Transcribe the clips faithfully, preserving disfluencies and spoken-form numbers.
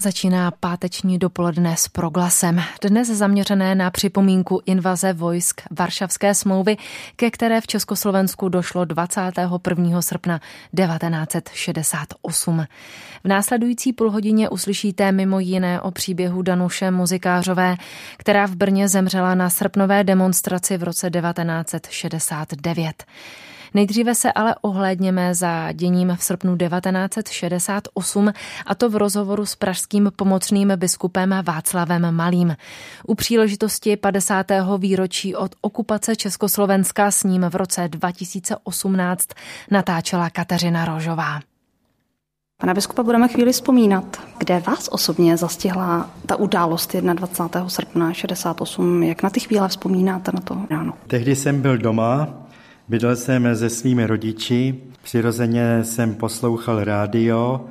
Začíná páteční dopoledne s Proglasem. Dnes zaměřené na připomínku invaze vojsk Varšavské smlouvy, ke které v Československu došlo dvacátého prvního srpna devatenáct set šedesát osm. V následující půlhodině uslyšíte mimo jiné o příběhu Danuše Muzikářové, která v Brně zemřela na srpnové demonstraci v roce devatenáct set šedesát devět. Nejdříve se ale ohlédněme za děním v srpnu devatenáct set šedesát osm, a to v rozhovoru s pražským pomocným biskupem Václavem Malým. U příležitosti padesátého výročí od okupace Československa s ním v roce dva tisíce osmnáct natáčela Kateřina Rožová. Pana biskupa budeme chvíli vzpomínat, kde vás osobně zastihla ta událost dvacátého prvního srpna šedesát osm. Jak na ty chvíle vzpomínáte na to ráno? Tehdy jsem byl doma. Bydlel jsem se svými rodiči, přirozeně jsem poslouchal rádio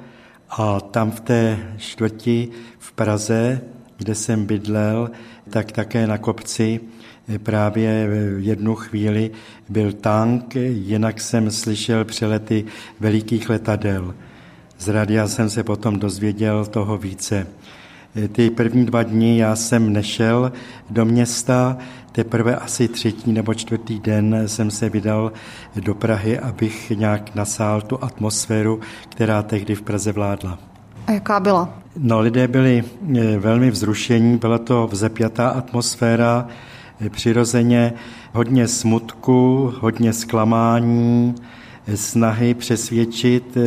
a tam v té čtvrti v Praze, kde jsem bydlel, tak také na kopci právě v jednu chvíli byl tank, jinak jsem slyšel přelety velikých letadel. Z rádia jsem se potom dozvěděl toho více. Ty první dva dny já jsem nešel do města, teprve asi třetí nebo čtvrtý den jsem se vydal do Prahy, abych nějak nasál tu atmosféru, která tehdy v Praze vládla. A jaká byla? No, lidé byli velmi vzrušení, byla to vzepjatá atmosféra, přirozeně hodně smutku, hodně zklamání, snahy přesvědčit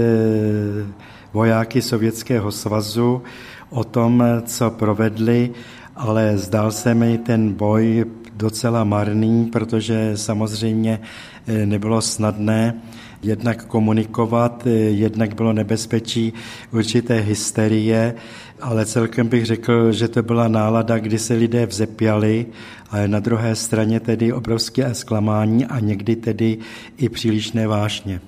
vojáky Sovětského svazu o tom, co provedli, ale zdál se mi ten boj docela marný, protože samozřejmě nebylo snadné jednak komunikovat, jednak bylo nebezpečí určité hysterie, ale celkem bych řekl, že to byla nálada, kdy se lidé vzepjali, ale na druhé straně tedy obrovské zklamání a někdy tedy i přílišné vášně.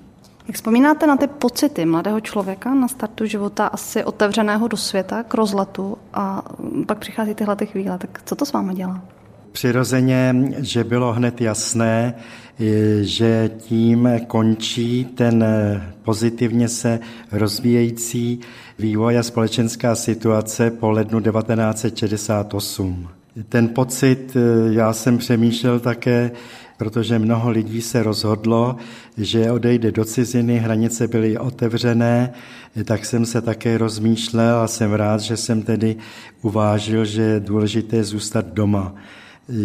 Jak vzpomínáte na ty pocity mladého člověka na startu života, asi otevřeného do světa, k rozletu, a pak přichází tyhle ty chvíle, tak co to s váma dělá? Přirozeně, že bylo hned jasné, že tím končí ten pozitivně se rozvíjející vývoj a společenská situace po lednu devatenáct set šedesát osm. Ten pocit, já jsem přemýšlel také, protože mnoho lidí se rozhodlo, že odejde do ciziny, hranice byly otevřené, tak jsem se také rozmýšlel a jsem rád, že jsem tedy uvážil, že je důležité zůstat doma.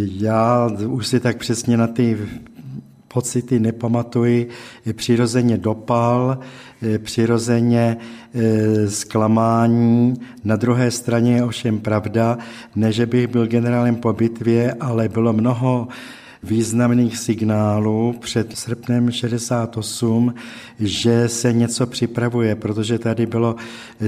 Já už si tak přesně na ty pocity nepamatuji, přirozeně dopal, přirozeně zklamání. Na druhé straně je ovšem pravda, ne že bych byl generálem po bitvě, ale bylo mnoho významných signálů před srpnem šedesát osm, že se něco připravuje, protože tady bylo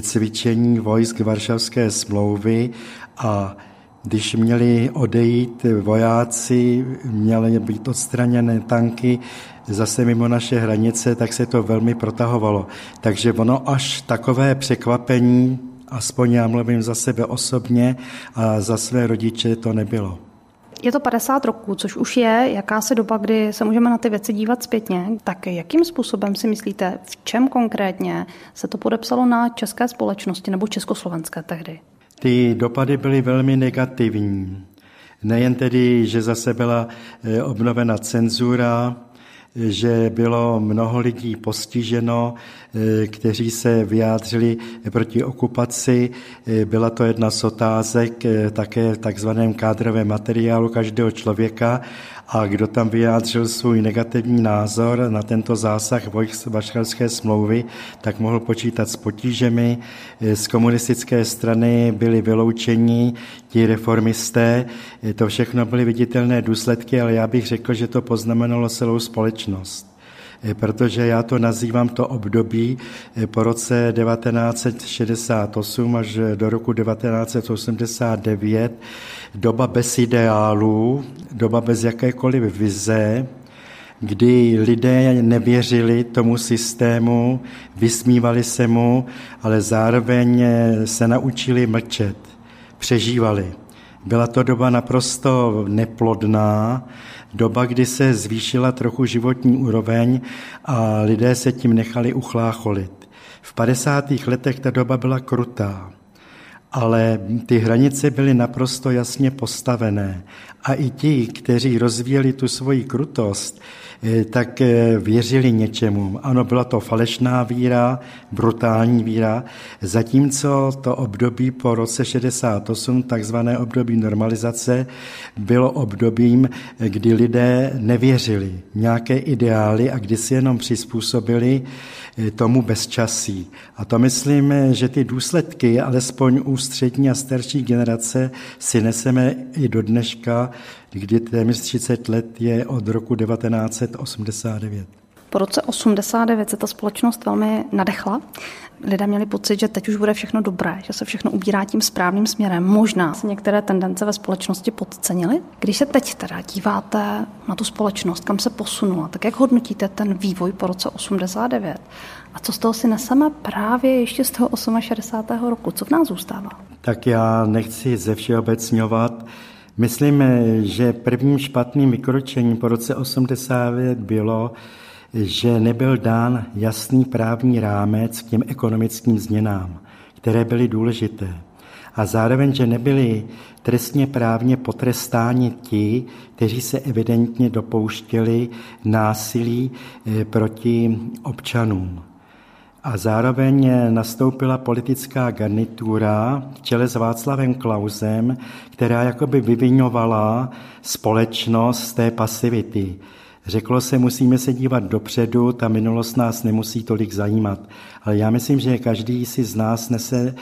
cvičení vojsk Varšavské smlouvy a když měli odejít vojáci, měly být odstraněné tanky zase mimo naše hranice, tak se to velmi protahovalo. Takže ono až takové překvapení, aspoň já mluvím za sebe osobně a za své rodiče, to nebylo. Je to padesát roků, což už je jakási doba, kdy se můžeme na ty věci dívat zpětně. Tak jakým způsobem si myslíte, v čem konkrétně se to podepsalo na české společnosti nebo československé tehdy? Ty dopady byly velmi negativní. Nejen tedy, že zase byla obnovena cenzura, že bylo mnoho lidí postiženo, kteří se vyjádřili proti okupaci. Byla to jedna z otázek také v takzvaném kádrovém materiálu každého člověka, a kdo tam vyjádřil svůj negativní názor na tento zásah vojsk Varšavské smlouvy, tak mohl počítat s potížemi. Z komunistické strany byli vyloučeni ti reformisté. To všechno byly viditelné důsledky, ale já bych řekl, že to poznamenalo celou společnost. Protože já to nazývám to období po roce devatenáct set šedesát osm až do roku devatenáct set osmdesát devět, doba bez ideálů, doba bez jakékoliv vize, kdy lidé nevěřili tomu systému, vysmívali se mu, ale zároveň se naučili mlčet, přežívali. Byla to doba naprosto neplodná, doba, kdy se zvýšila trochu životní úroveň a lidé se tím nechali uchlácholit. V padesátých letech ta doba byla krutá, ale ty hranice byly naprosto jasně postavené a i ti, kteří rozvíjeli tu svoji krutost, tak věřili něčemu. Ano, byla to falešná víra, brutální víra, zatímco to období po roce šedesát osm, takzvané období normalizace, bylo obdobím, kdy lidé nevěřili nějaké ideály a kdy si jenom přizpůsobili tomu bezčasí. A to myslím, že ty důsledky, alespoň u střední a starší generace, si neseme i do dneška, kdy téměř třicet let je od roku devatenáct set osmdesát devět. Po roce osmdesát devět se ta společnost velmi nadechla. Lidé měli pocit, že teď už bude všechno dobré, že se všechno ubírá tím správným směrem. Možná se některé tendence ve společnosti podcenily. Když se teď teda díváte na tu společnost, kam se posunula, tak jak hodnotíte ten vývoj po roce osmdesát devět? A co z toho si neseme právě ještě z toho šedesátého osmého roku? Co v nás zůstává? Tak já nechci ze všeobecňovat. Myslím, že prvním špatným vykročením po roce osmdesát devět bylo, že nebyl dán jasný právní rámec k těm ekonomickým změnám, které byly důležité. A zároveň, že nebyli trestně právně potrestáni ti, kteří se evidentně dopouštěli násilí proti občanům. A zároveň nastoupila politická garnitura v čele s Václavem Klausem, která jakoby vyviňovala společnost z té pasivity. Řeklo se, musíme se dívat dopředu, ta minulost nás nemusí tolik zajímat. Ale já myslím, že každý si z nás nese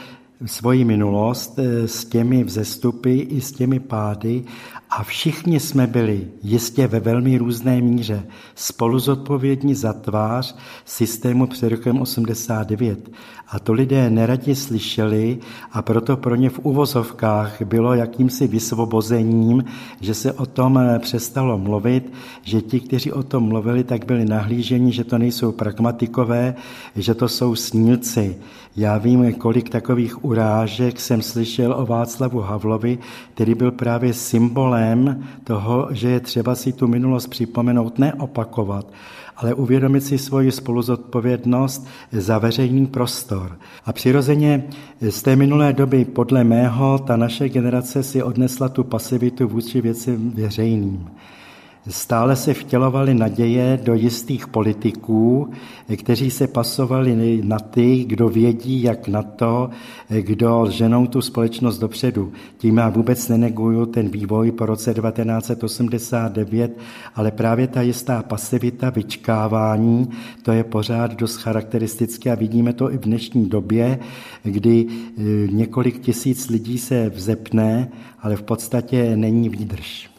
svoji minulost s těmi vzestupy i s těmi pády a všichni jsme byli jistě ve velmi různé míře spolu zodpovědní za tvář systému před rokem osmdesát devět. A to lidé neradi slyšeli a proto pro ně v uvozovkách bylo jakýmsi vysvobozením, že se o tom přestalo mluvit, že ti, kteří o tom mluvili, tak byli nahlíženi, že to nejsou pragmatikové, že to jsou snílci. Já vím, kolik takových urážek jsem slyšel o Václavu Havlovi, který byl právě symbolem toho, že je třeba si tu minulost připomenout, neopakovat, ale uvědomit si svoji spoluzodpovědnost za veřejný prostor. A přirozeně z té minulé doby, podle mého, ta naše generace si odnesla tu pasivitu vůči věcem veřejným. Stále se vtělovaly naděje do jistých politiků, kteří se pasovali na ty, kdo vědí, jak na to, kdo ženou tu společnost dopředu. Tím já vůbec neneguju ten vývoj po roce devatenáct set osmdesát devět, ale právě ta jistá pasivita, vyčkávání, to je pořád dost charakteristické a vidíme to i v dnešní době, kdy několik tisíc lidí se vzepne, ale v podstatě není výdrž.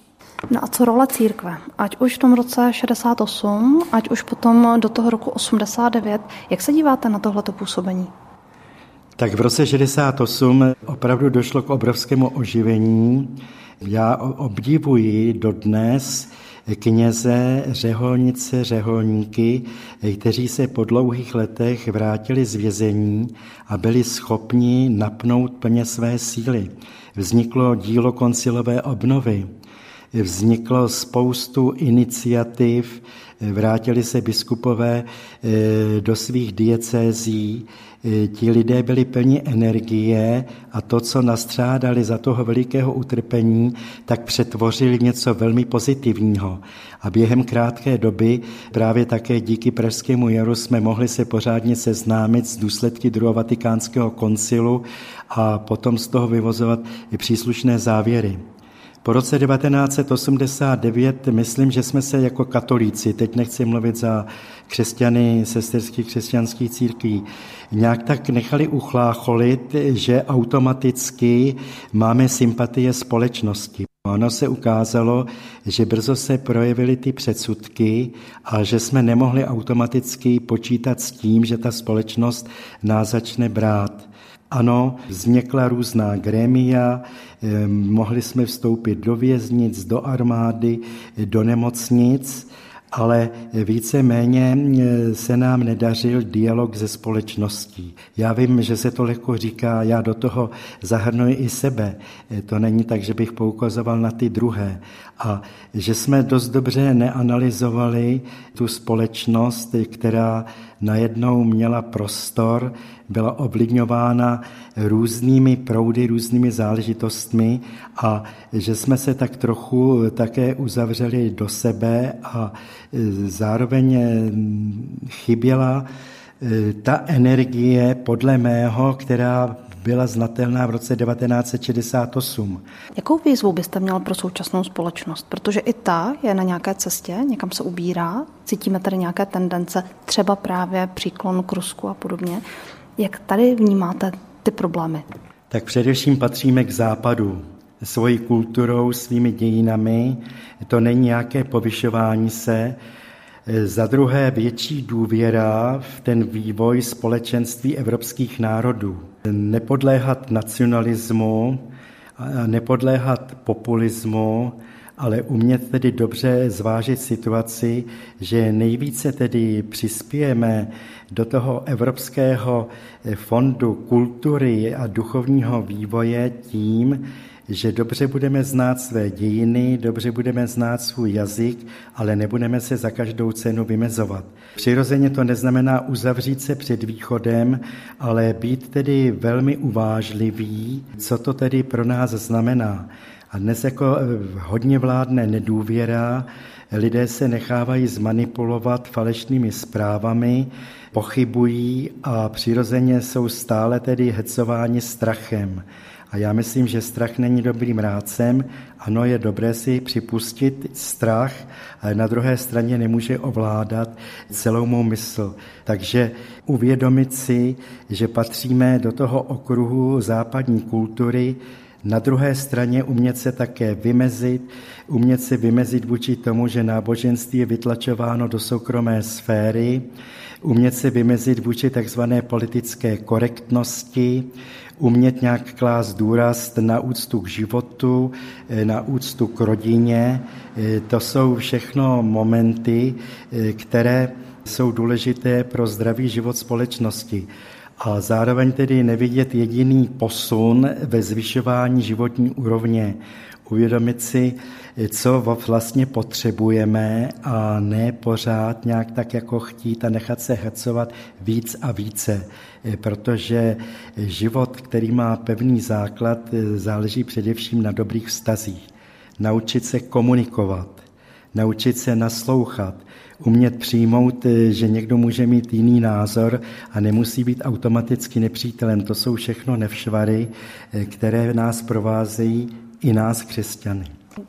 No a co role církve? Ať už v tom roce šedesát osm, ať už potom do toho roku osmdesát devět. Jak se díváte na tohleto působení? Tak v roce šedesát osm opravdu došlo k obrovskému oživení. Já obdivuji dodnes kněze, řeholnice, řeholníky, kteří se po dlouhých letech vrátili z vězení a byli schopni napnout plně své síly. Vzniklo dílo koncilové obnovy. Vzniklo spoustu iniciativ, vrátili se biskupové do svých diecézí, ti lidé byli plní energie a to, co nastřádali za toho velikého utrpení, tak přetvořili něco velmi pozitivního. A během krátké doby právě také díky Pražskému jaru jsme mohli se pořádně seznámit s důsledky druhého vatikánského koncilu a potom z toho vyvozovat i příslušné závěry. Po roce devatenáct set osmdesát devět myslím, že jsme se jako katolíci, teď nechci mluvit za křesťany sesterských křesťanských církví, nějak tak nechali uchlácholit, že automaticky máme sympatie společnosti. Ono se ukázalo, že brzo se projevily ty předsudky a že jsme nemohli automaticky počítat s tím, že ta společnost nás začne brát. Ano, vznikla různá grémia, mohli jsme vstoupit do věznic, do armády, do nemocnic ale víceméně se nám nedařil dialog se společností. Já vím, že se to lehko říká, já do toho zahrnuji i sebe. To není tak, že bych poukazoval na ty druhé. A že jsme dost dobře neanalyzovali tu společnost, která najednou měla prostor, byla ovlivňována různými proudy, různými záležitostmi a že jsme se tak trochu také uzavřeli do sebe a zároveň chyběla ta energie, podle mého, která byla znatelná v roce devatenáct set šedesát osm. Jakou výzvu byste měl pro současnou společnost? Protože i ta je na nějaké cestě, někam se ubírá, cítíme tady nějaké tendence, třeba právě příklon k Rusku a podobně. Jak tady vnímáte ty problémy? Tak především patříme k západu. Svojí kulturou, svými dějinami, to není nějaké povyšování se. Za druhé větší důvěra v ten vývoj společenství evropských národů. Nepodléhat nacionalismu, nepodléhat populismu, ale umět tedy dobře zvážit situaci, že nejvíce tedy přispějeme do toho Evropského fondu kultury a duchovního vývoje tím, že dobře budeme znát své dějiny, dobře budeme znát svůj jazyk, ale nebudeme se za každou cenu vymezovat. Přirozeně to neznamená uzavřít se před východem, ale být tedy velmi uvážlivý, co to tedy pro nás znamená. A dnes jako hodně vládne nedůvěra, lidé se nechávají zmanipulovat falešnými zprávami, pochybují a přirozeně jsou stále tedy hecováni strachem. A já myslím, že strach není dobrým rádcem. Ano, je dobré si připustit strach, ale na druhé straně nemůže ovládat celou mou mysl. Takže uvědomit si, že patříme do toho okruhu západní kultury, na druhé straně umět se také vymezit, umět se vymezit vůči tomu, že náboženství je vytlačováno do soukromé sféry, umět se vymezit vůči takzvané politické korektnosti, umět nějak klást důraz na úctu k životu, na úctu k rodině. To jsou všechno momenty, které jsou důležité pro zdravý život společnosti. A zároveň tedy nevidět jediný posun ve zvyšování životní úrovně. Uvědomit si, co vlastně potřebujeme a ne pořád nějak tak jako chtít a nechat se hecovat víc a více. Protože život, který má pevný základ, záleží především na dobrých vztazích. Naučit se komunikovat, naučit se naslouchat, umět přijmout, že někdo může mít jiný názor a nemusí být automaticky nepřítelem. To jsou všechno nevšvary, které nás provázejí i nás křesťany.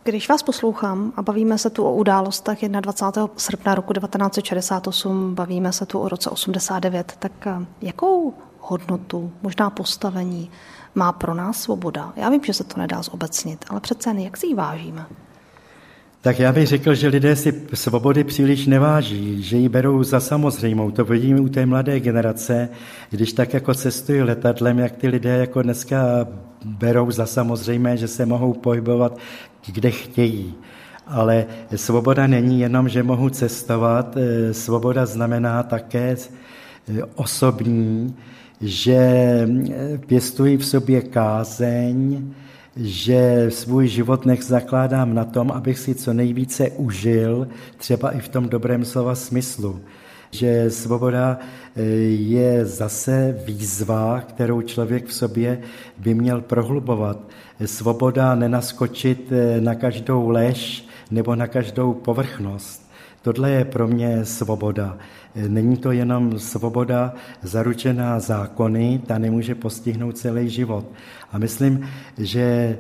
Když vás poslouchám a bavíme se tu o událostech dvacátého prvního srpna roku devatenáct set šedesát osm, bavíme se tu o roce osmdesát devět, tak jakou hodnotu, možná postavení má pro nás svoboda? Já vím, že se to nedá zobecnit, ale přece jen jak si ji vážíme? Tak já bych řekl, že lidé si svobody příliš neváží, že ji berou za samozřejmou. To vidíme u té mladé generace, když tak jako cestují letadlem, jak ty lidé jako dneska berou za samozřejmé, že se mohou pohybovat, kde chtějí. Ale svoboda není jenom, že mohu cestovat, svoboda znamená také osobní, že pěstují v sobě kázeň, že svůj život nech zakládám na tom, abych si co nejvíce užil, třeba i v tom dobrém slova smyslu. Že svoboda je zase výzva, kterou člověk v sobě by měl prohlubovat. Svoboda nenaskočit na každou lež nebo na každou povrchnost. Tohle je pro mě svoboda. Není to jenom svoboda zaručená zákony, ta nemůže postihnout celý život. A myslím, že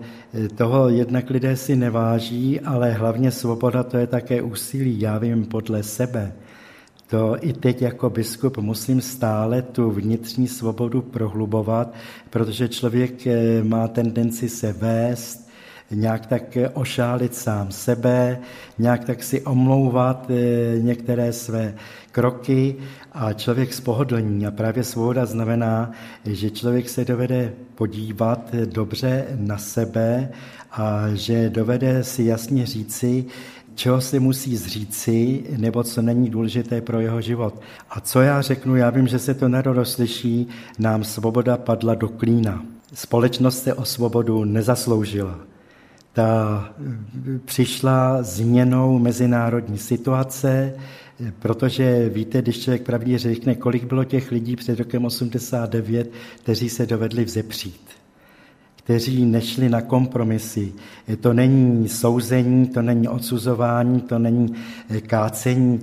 toho jednak lidé si neváží, ale hlavně svoboda to je také úsilí, já vím podle sebe. To i teď jako biskup musím stále tu vnitřní svobodu prohlubovat, protože člověk má tendenci se vést, nějak tak ošálit sám sebe, nějak tak si omlouvat některé své kroky a člověk spohodlní. A právě svoboda znamená, že člověk se dovede podívat dobře na sebe a že dovede si jasně říci, čeho si musí zříci, nebo co není důležité pro jeho život. A co já řeknu, já vím, že se to nerozslyší, nám svoboda padla do klína. Společnost se o svobodu nezasloužila. Ta přišla změnou mezinárodní situace, protože víte, když člověk pravdě řekne, kolik bylo těch lidí před rokem osmdesát devět, kteří se dovedli vzepřít, kteří nešli na kompromisy. To není souzení, to není odsuzování, to není kácení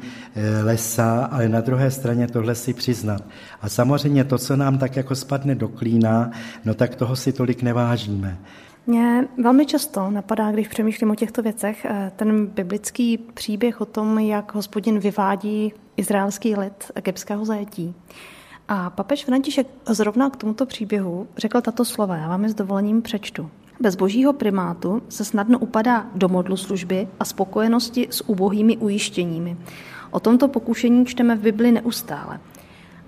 lesa, ale na druhé straně tohle si přiznat. A samozřejmě to, co nám tak jako spadne do klína, no tak toho si tolik nevážíme. Mě velmi často napadá, když přemýšlím o těchto věcech, ten biblický příběh o tom, jak Hospodin vyvádí izraelský lid egyptského zajetí. A papež František zrovna k tomuto příběhu řekl tato slova, já vám je s dovolením přečtu. Bez božího primátu se snadno upadá do modlu služby a spokojenosti s ubohými ujištěními. O tomto pokušení čteme v Bibli neustále.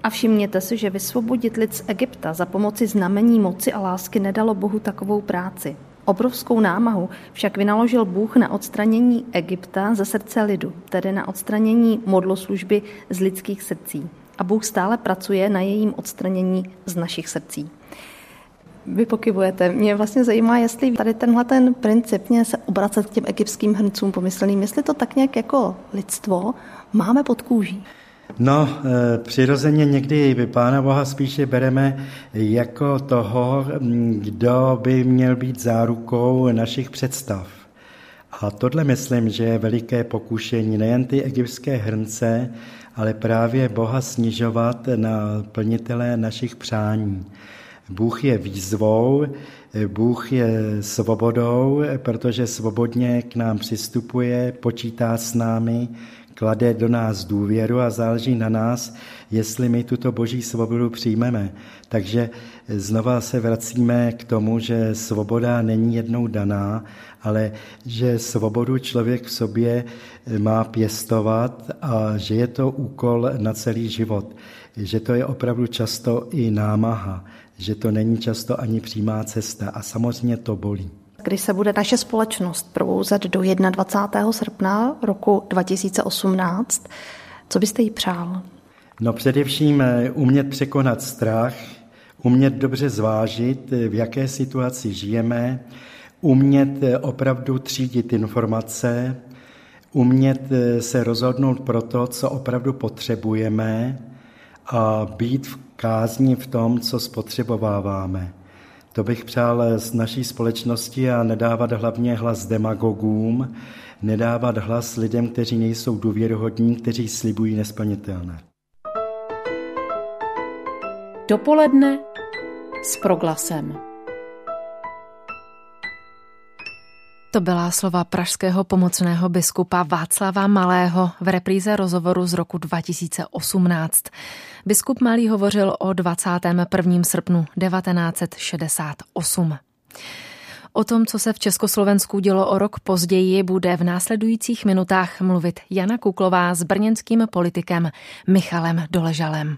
A všimněte si, že vysvobodit lid z Egypta za pomoci znamení moci a lásky nedalo Bohu takovou práci. Obrovskou námahu však vynaložil Bůh na odstranění Egypta ze srdce lidu, tedy na odstranění modloslužby z lidských srdcí. A Bůh stále pracuje na jejím odstranění z našich srdcí. Vy pokybujete. Mě vlastně zajímá, jestli tady tenhle ten princip mě se obracet k těm egyptským hrncům pomyslným, jestli to tak nějak jako lidstvo máme pod kůží. No, přirozeně někdy Pána Boha spíše bereme jako toho, kdo by měl být zárukou našich představ. A tohle myslím, že je veliké pokušení nejen ty egyptské hrnce, ale právě Boha snižovat na plnitele našich přání. Bůh je výzvou, Bůh je svobodou, protože svobodně k nám přistupuje, počítá s námi, klade do nás důvěru a záleží na nás, jestli my tuto boží svobodu přijmeme. Takže znova se vracíme k tomu, že svoboda není jednou daná, ale že svobodu člověk v sobě má pěstovat a že je to úkol na celý život, že to je opravdu často i námaha, že to není často ani přímá cesta a samozřejmě to bolí. Když se bude naše společnost probouzet do dvacátého prvního srpna roku dva tisíce osmnáct, co byste jí přál? No především umět překonat strach, umět dobře zvážit, v jaké situaci žijeme, umět opravdu třídit informace, umět se rozhodnout pro to, co opravdu potřebujeme a být v kázni v tom, co spotřebováváme. To bych přál z naší společnosti a nedávat hlavně hlas demagogům, nedávat hlas lidem, kteří nejsou důvěryhodní, kteří slibují nesplnitelné. Dopoledne s Proglasem. To byla slova pražského pomocného biskupa Václava Malého v repríze rozhovoru z roku dva tisíce osmnáct. Biskup Malý hovořil o dvacátého prvního srpnu devatenáct set šedesát osm. O tom, co se v Československu dělo o rok později, bude v následujících minutách mluvit Jana Kuklová s brněnským politikem Michalem Doležalem.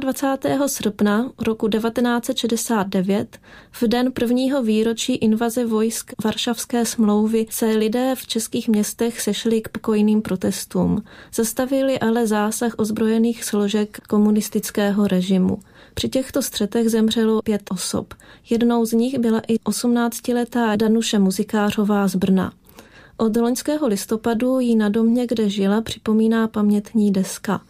dvacátého prvního srpna roku devatenáct set šedesát devět, v den prvního výročí invaze vojsk Varšavské smlouvy, se lidé v českých městech sešli k pokojným protestům. Zastavili ale zásah ozbrojených složek komunistického režimu. Při těchto střetech zemřelo pět osob. Jednou z nich byla i osmnáctiletá Danuše Muzikářová z Brna. Od loňského listopadu jí na domě, kde žila, připomíná pamětní deska.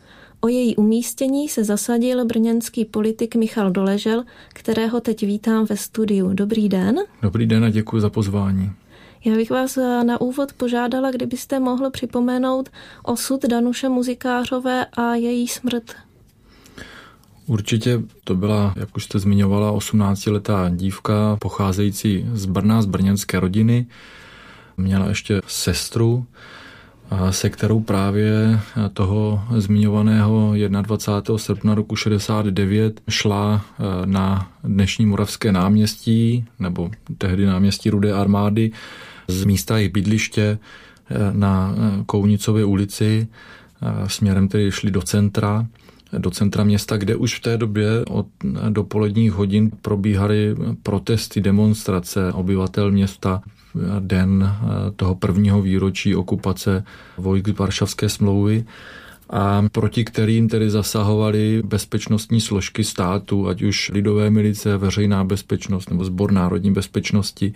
O její umístění se zasadil brněnský politik Michal Doležel, kterého teď vítám ve studiu. Dobrý den. Dobrý den a děkuji za pozvání. Já bych vás na úvod požádala, kdybyste mohl připomenout osud Danuše Muzikářové a její smrt. Určitě to byla, jak už jste zmiňovala, osmnáctiletá dívka pocházející z Brna, z brněnské rodiny. Měla ještě sestru, se kterou právě toho zmiňovaného dvacátého prvního srpna roku šedesát devět šla na dnešní Moravské náměstí, nebo tehdy náměstí Rudé armády, z místa jejich bydliště na Kounicově ulici, směrem tedy šli do centra, do centra města, kde už v té době od dopoledních hodin probíhaly protesty, demonstrace obyvatel města. den toho prvního výročí okupace vojsk Varšavské smlouvy, a proti kterým tedy zasahovaly bezpečnostní složky státu, ať už lidové milice, veřejná bezpečnost nebo sbor národní bezpečnosti.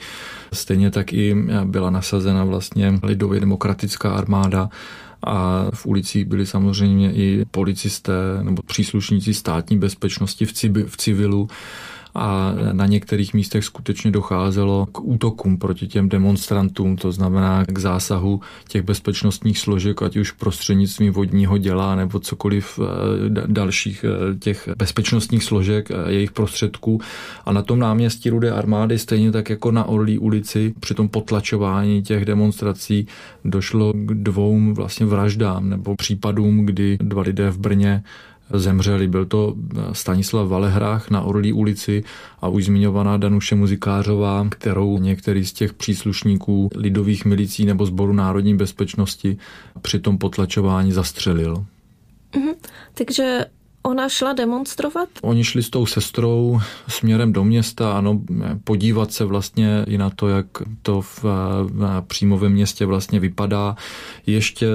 Stejně tak i byla nasazena vlastně lidově demokratická armáda a v ulicích byli samozřejmě i policisté nebo příslušníci státní bezpečnosti v civilu. A na některých místech skutečně docházelo k útokům proti těm demonstrantům, to znamená k zásahu těch bezpečnostních složek, ať už prostřednictvím vodního děla nebo cokoliv dalších těch bezpečnostních složek, jejich prostředků. A na tom náměstí Rudé armády, stejně tak jako na Orlí ulici, při tom potlačování těch demonstrací došlo k dvou vlastně vraždám nebo případům, kdy dva lidé v Brně zemřeli. Byl to Stanislav Valehrách na Orlí ulici a už zmiňovaná Danuše Muzikářová, kterou některý z těch příslušníků lidových milicí nebo sboru národní bezpečnosti při tom potlačování zastřelil. Mhm. Takže ona šla demonstrovat? Oni šli s tou sestrou směrem do města, ano, podívat se vlastně i na to, jak to v, přímo ve městě vlastně vypadá. Ještě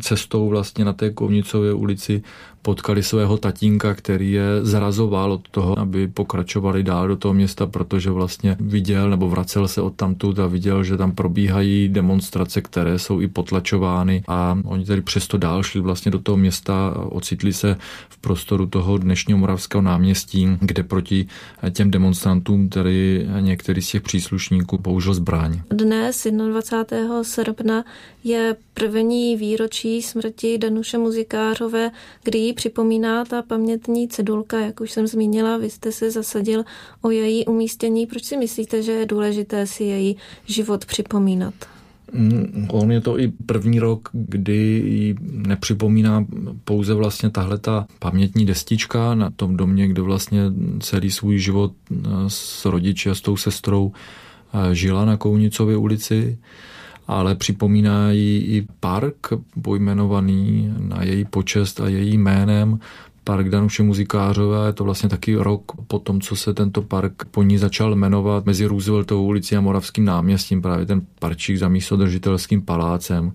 cestou vlastně na té Kovnicově ulici potkali svého tatínka, který je zrazoval od toho, aby pokračovali dál do toho města, protože vlastně viděl nebo vracel se odtamtud a viděl, že tam probíhají demonstrace, které jsou i potlačovány, a oni tedy přesto dál šli vlastně do toho města, ocitli se v prostoru toho dnešního Moravského náměstí, kde proti těm demonstrantům tedy některý z těch příslušníků použil zbraň. Dnes dvacátého prvního srpna je první výročí smrti Danuše Muzikářové, kdy připomíná ta pamětní cedulka, jak už jsem zmínila, vy jste se zasadil o její umístění. Proč si myslíte, že je důležité si její život připomínat? On je to i první rok, kdy ji nepřipomíná pouze vlastně tahleta pamětní destička na tom domě, kde vlastně celý svůj život s rodiči a s tou sestrou žila na Kounicově ulici, ale připomíná jí i park pojmenovaný na její počest a její jménem, park Danuše Muzikářové. Je to vlastně taky rok po tom, co se tento park po ní začal jmenovat mezi Rooseveltovou ulicí a Moravským náměstím, právě ten parčík za místodržitelským palácem.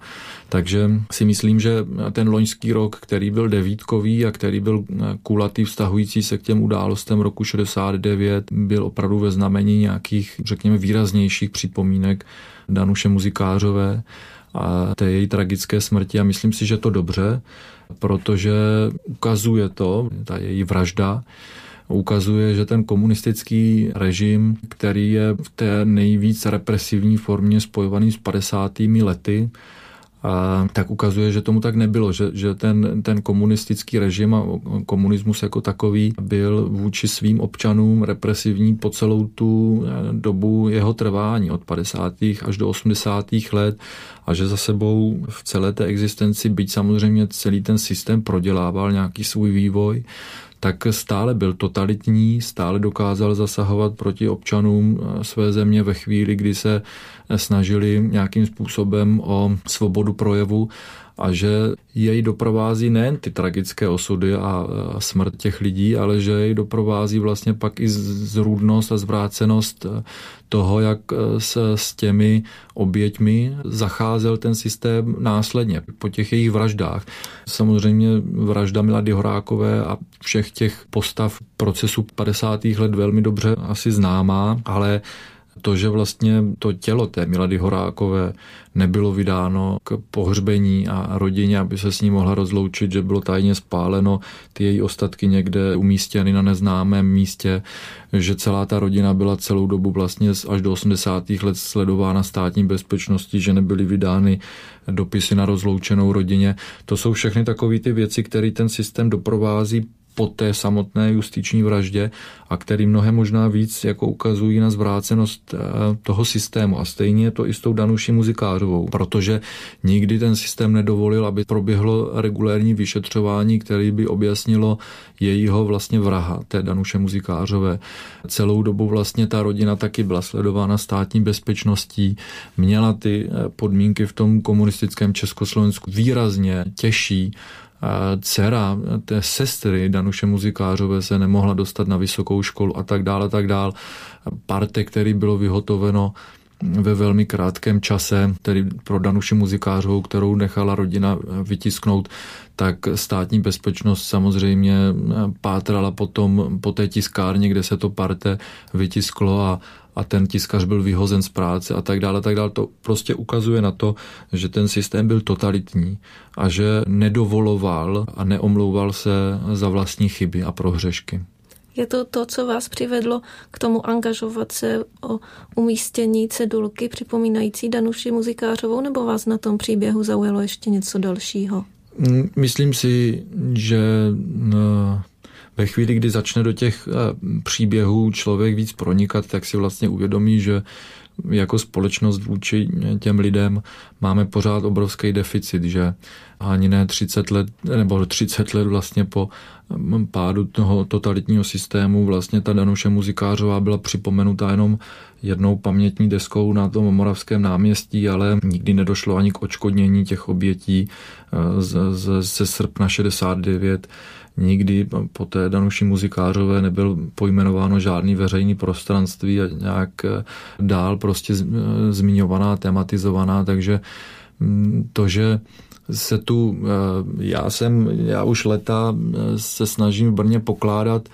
Takže si myslím, že ten loňský rok, který byl devítkový a který byl kulatý vztahující se k těm událostem roku šedesát devět, byl opravdu ve znamení nějakých, řekněme, výraznějších připomínek Danuše Muzikářové a té její tragické smrti, a myslím si, že to dobře, protože ukazuje to, ta její vražda, ukazuje, že ten komunistický režim, který je v té nejvíc represivní formě spojovaný s padesátými lety, a tak ukazuje, že tomu tak nebylo, že, že ten, ten komunistický režim a komunismus jako takový byl vůči svým občanům represivní po celou tu dobu jeho trvání, od padesátých až do osmdesátých let, a že za sebou v celé té existenci, byť samozřejmě celý ten systém prodělával nějaký svůj vývoj, tak stále byl totalitní, stále dokázal zasahovat proti občanům své země ve chvíli, kdy se snažili nějakým způsobem o svobodu projevu, a že jej doprovází nejen ty tragické osudy a smrt těch lidí, ale že jej doprovází vlastně pak i zrůdnost a zvrácenost toho, jak se s těmi oběťmi zacházel ten systém následně po těch jejich vraždách. Samozřejmě vražda Milady Horákové a všech těch postav procesu padesátých let velmi dobře asi známá, ale to, že vlastně to tělo té Milady Horákové nebylo vydáno k pohřbení a rodině, aby se s ní mohla rozloučit, že bylo tajně spáleno, ty její ostatky někde umístěny na neznámém místě, že celá ta rodina byla celou dobu vlastně až do osmdesátých let sledována státní bezpečností, že nebyly vydány dopisy na rozloučenou rodině. To jsou všechny takové ty věci, které ten systém doprovází po té samotné justiční vraždě a který mnohem možná víc jako ukazují na zvrácenost toho systému. A stejně je to i s tou Danuší Muzikářovou, protože nikdy ten systém nedovolil, aby proběhlo regulérní vyšetřování, které by objasnilo jejího vlastně vraha, té Danuše Muzikářové. Celou dobu vlastně ta rodina taky byla sledována státní bezpečností, měla ty podmínky v tom komunistickém Československu výrazně těžší. Dcera té sestry Danuše Muzikářové se nemohla dostat na vysokou školu a tak dále, a tak dále. Parte, který bylo vyhotoveno ve velmi krátkém čase, tedy pro Danuši Muzikářovou, kterou nechala rodina vytisknout, tak státní bezpečnost samozřejmě pátrala potom po té tiskárně, kde se to parte vytisklo a a ten tiskař byl vyhozen z práce a tak dále, tak dále. To prostě ukazuje na to, že ten systém byl totalitní a že nedovoloval a neomlouval se za vlastní chyby a prohřešky. Je to to, co vás přivedlo k tomu angažovat se o umístění cedulky připomínající Danuši Muzikářovou, nebo vás na tom příběhu zaujalo ještě něco dalšího? Myslím si, že ve chvíli, kdy začne do těch příběhů člověk víc pronikat, tak si vlastně uvědomí, že jako společnost vůči těm lidem máme pořád obrovský deficit, že ani ne třicet let, nebo třicet let vlastně po pádu toho totalitního systému vlastně ta Danuše Muzikářová byla připomenuta jenom jednou pamětní deskou na tom Moravském náměstí, ale nikdy nedošlo ani k odškodnění těch obětí ze srpna šedesát devět. Nikdy po té Danuši Muzikářové nebyl pojmenováno žádný veřejný prostranství a nějak dál prostě zmiňovaná, tematizovaná, takže to, že se tu, já jsem, já už leta se snažím v Brně pokládat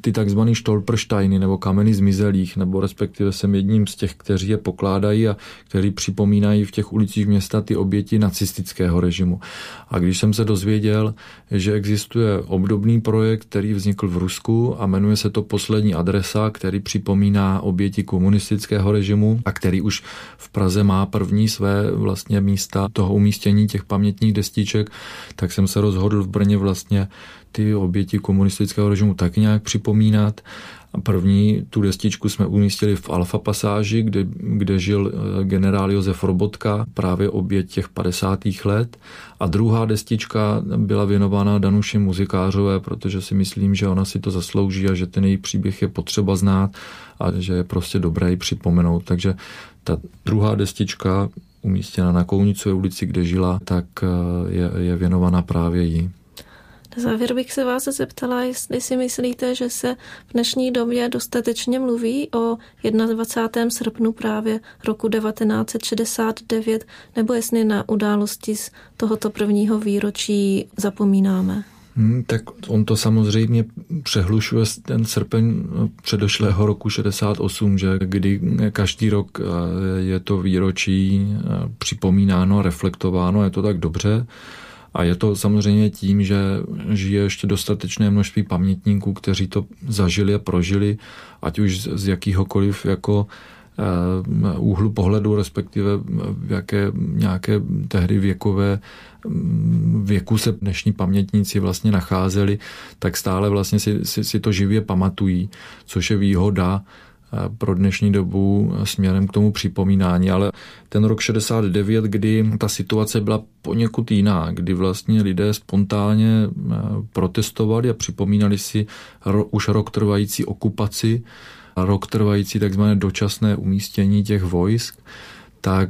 ty takzvané štolperštajny nebo kameny zmizelých, nebo respektive jsem jedním z těch, kteří je pokládají a kteří připomínají v těch ulicích města ty oběti nacistického režimu. A když jsem se dozvěděl, že existuje obdobný projekt, který vznikl v Rusku a jmenuje se to Poslední adresa, který připomíná oběti komunistického režimu a který už v Praze má první své vlastně místa toho umístění těch pamětních destiček, tak jsem se rozhodl v Brně vlastně ty oběti komunistického režimu tak nějak připomínat. A první tu destičku jsme umístili v Alfa pasáži, kde, kde žil generál Josef Robotka, právě oběť těch padesátých let. A druhá destička byla věnována Danuši Muzikářové, protože si myslím, že ona si to zaslouží a že ten její příběh je potřeba znát a že je prostě dobré ji připomenout. Takže ta druhá destička umístěna na Kounicové ulici, kde žila, tak je, je věnovaná právě jí. Na závěr bych se vás zeptala, jestli si myslíte, že se v dnešní době dostatečně mluví o dvacátého prvního srpna právě roku devatenáct set šedesát devět, nebo jestli na události z tohoto prvního výročí zapomínáme? Hmm, tak on to samozřejmě přehlušuje ten srpen předešlého roku šedesát osm, že kdy každý rok je to výročí připomínáno, reflektováno, je to tak dobře. A je to samozřejmě tím, že žije ještě dostatečné množství pamětníků, kteří to zažili a prožili, ať už z jakýhokoliv jako úhlu pohledu, respektive v jaké nějaké tehdy věkové věku se dnešní pamětníci vlastně nacházeli, tak stále vlastně si, si, si to živě pamatují, což je výhoda pro dnešní dobu směrem k tomu připomínání, ale ten rok šedesát devět, kdy ta situace byla poněkud jiná, kdy vlastně lidé spontánně protestovali a připomínali si ro, už rok trvající okupaci a rok trvající takzvané dočasné umístění těch vojsk, tak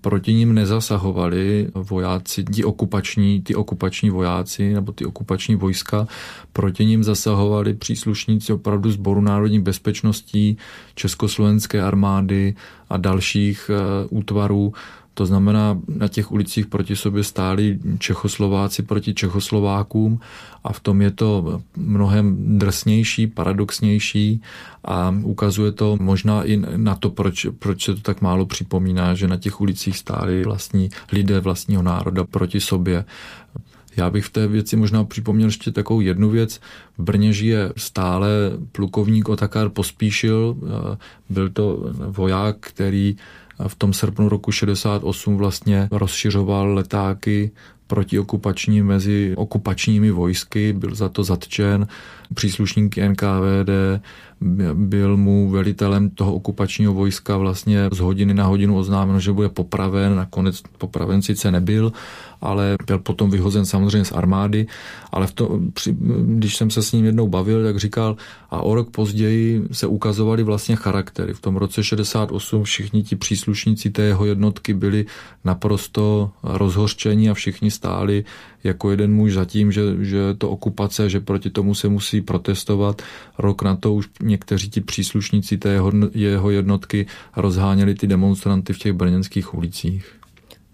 proti nim nezasahovali vojáci, ti okupační, ti okupační vojáci nebo ty okupační vojska, proti nim zasahovali příslušníci opravdu Sboru národní bezpečnosti, Československé armády a dalších útvarů. To znamená, na těch ulicích proti sobě stáli Čechoslováci proti Čechoslovákům a v tom je to mnohem drsnější, paradoxnější a ukazuje to možná i na to, proč, proč se to tak málo připomíná, že na těch ulicích stáli vlastní lidé vlastního národa proti sobě. Já bych v té věci možná připomněl ještě takovou jednu věc. V Brně žije stále plukovník Otakar Pospíšil. Byl to voják, který v tom srpnu roku šedesát osm vlastně rozšiřoval letáky protiokupační mezi okupačními vojsky, byl za to zatčen, příslušníky N K V D, byl mu velitelem toho okupačního vojska vlastně z hodiny na hodinu oznámeno, že bude popraven, nakonec popraven sice nebyl, ale byl potom vyhozen samozřejmě z armády, ale v to, při, když jsem se s ním jednou bavil, tak říkal, a o rok později se ukazovaly vlastně charaktery. V tom roce šedesát osm všichni ti příslušníci té jeho jednotky byli naprosto rozhořčení a všichni stáli jako jeden muž za tím, že, že to okupace, že proti tomu se musí protestovat. Rok na to už někteří ti příslušníci té jeho jednotky rozháněli ty demonstranty v těch brněnských ulicích.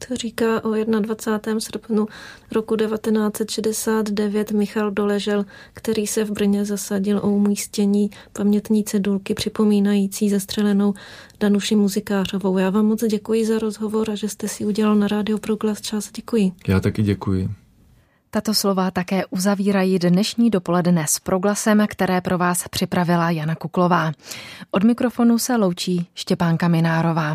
To říká o dvacátého prvního srpnu roku devatenáct set šedesát devět Michal Doležel, který se v Brně zasadil o umístění pamětní cedulky připomínající zastřelenou Danuši Muzikářovou. Já vám moc děkuji za rozhovor a že jste si udělal na Rádio Proglas čas. Děkuji. Já taky děkuji. Tato slova také uzavírají dnešní dopoledne s Proglasem, které pro vás připravila Jana Kuklová. Od mikrofonu se loučí Štěpánka Minárová.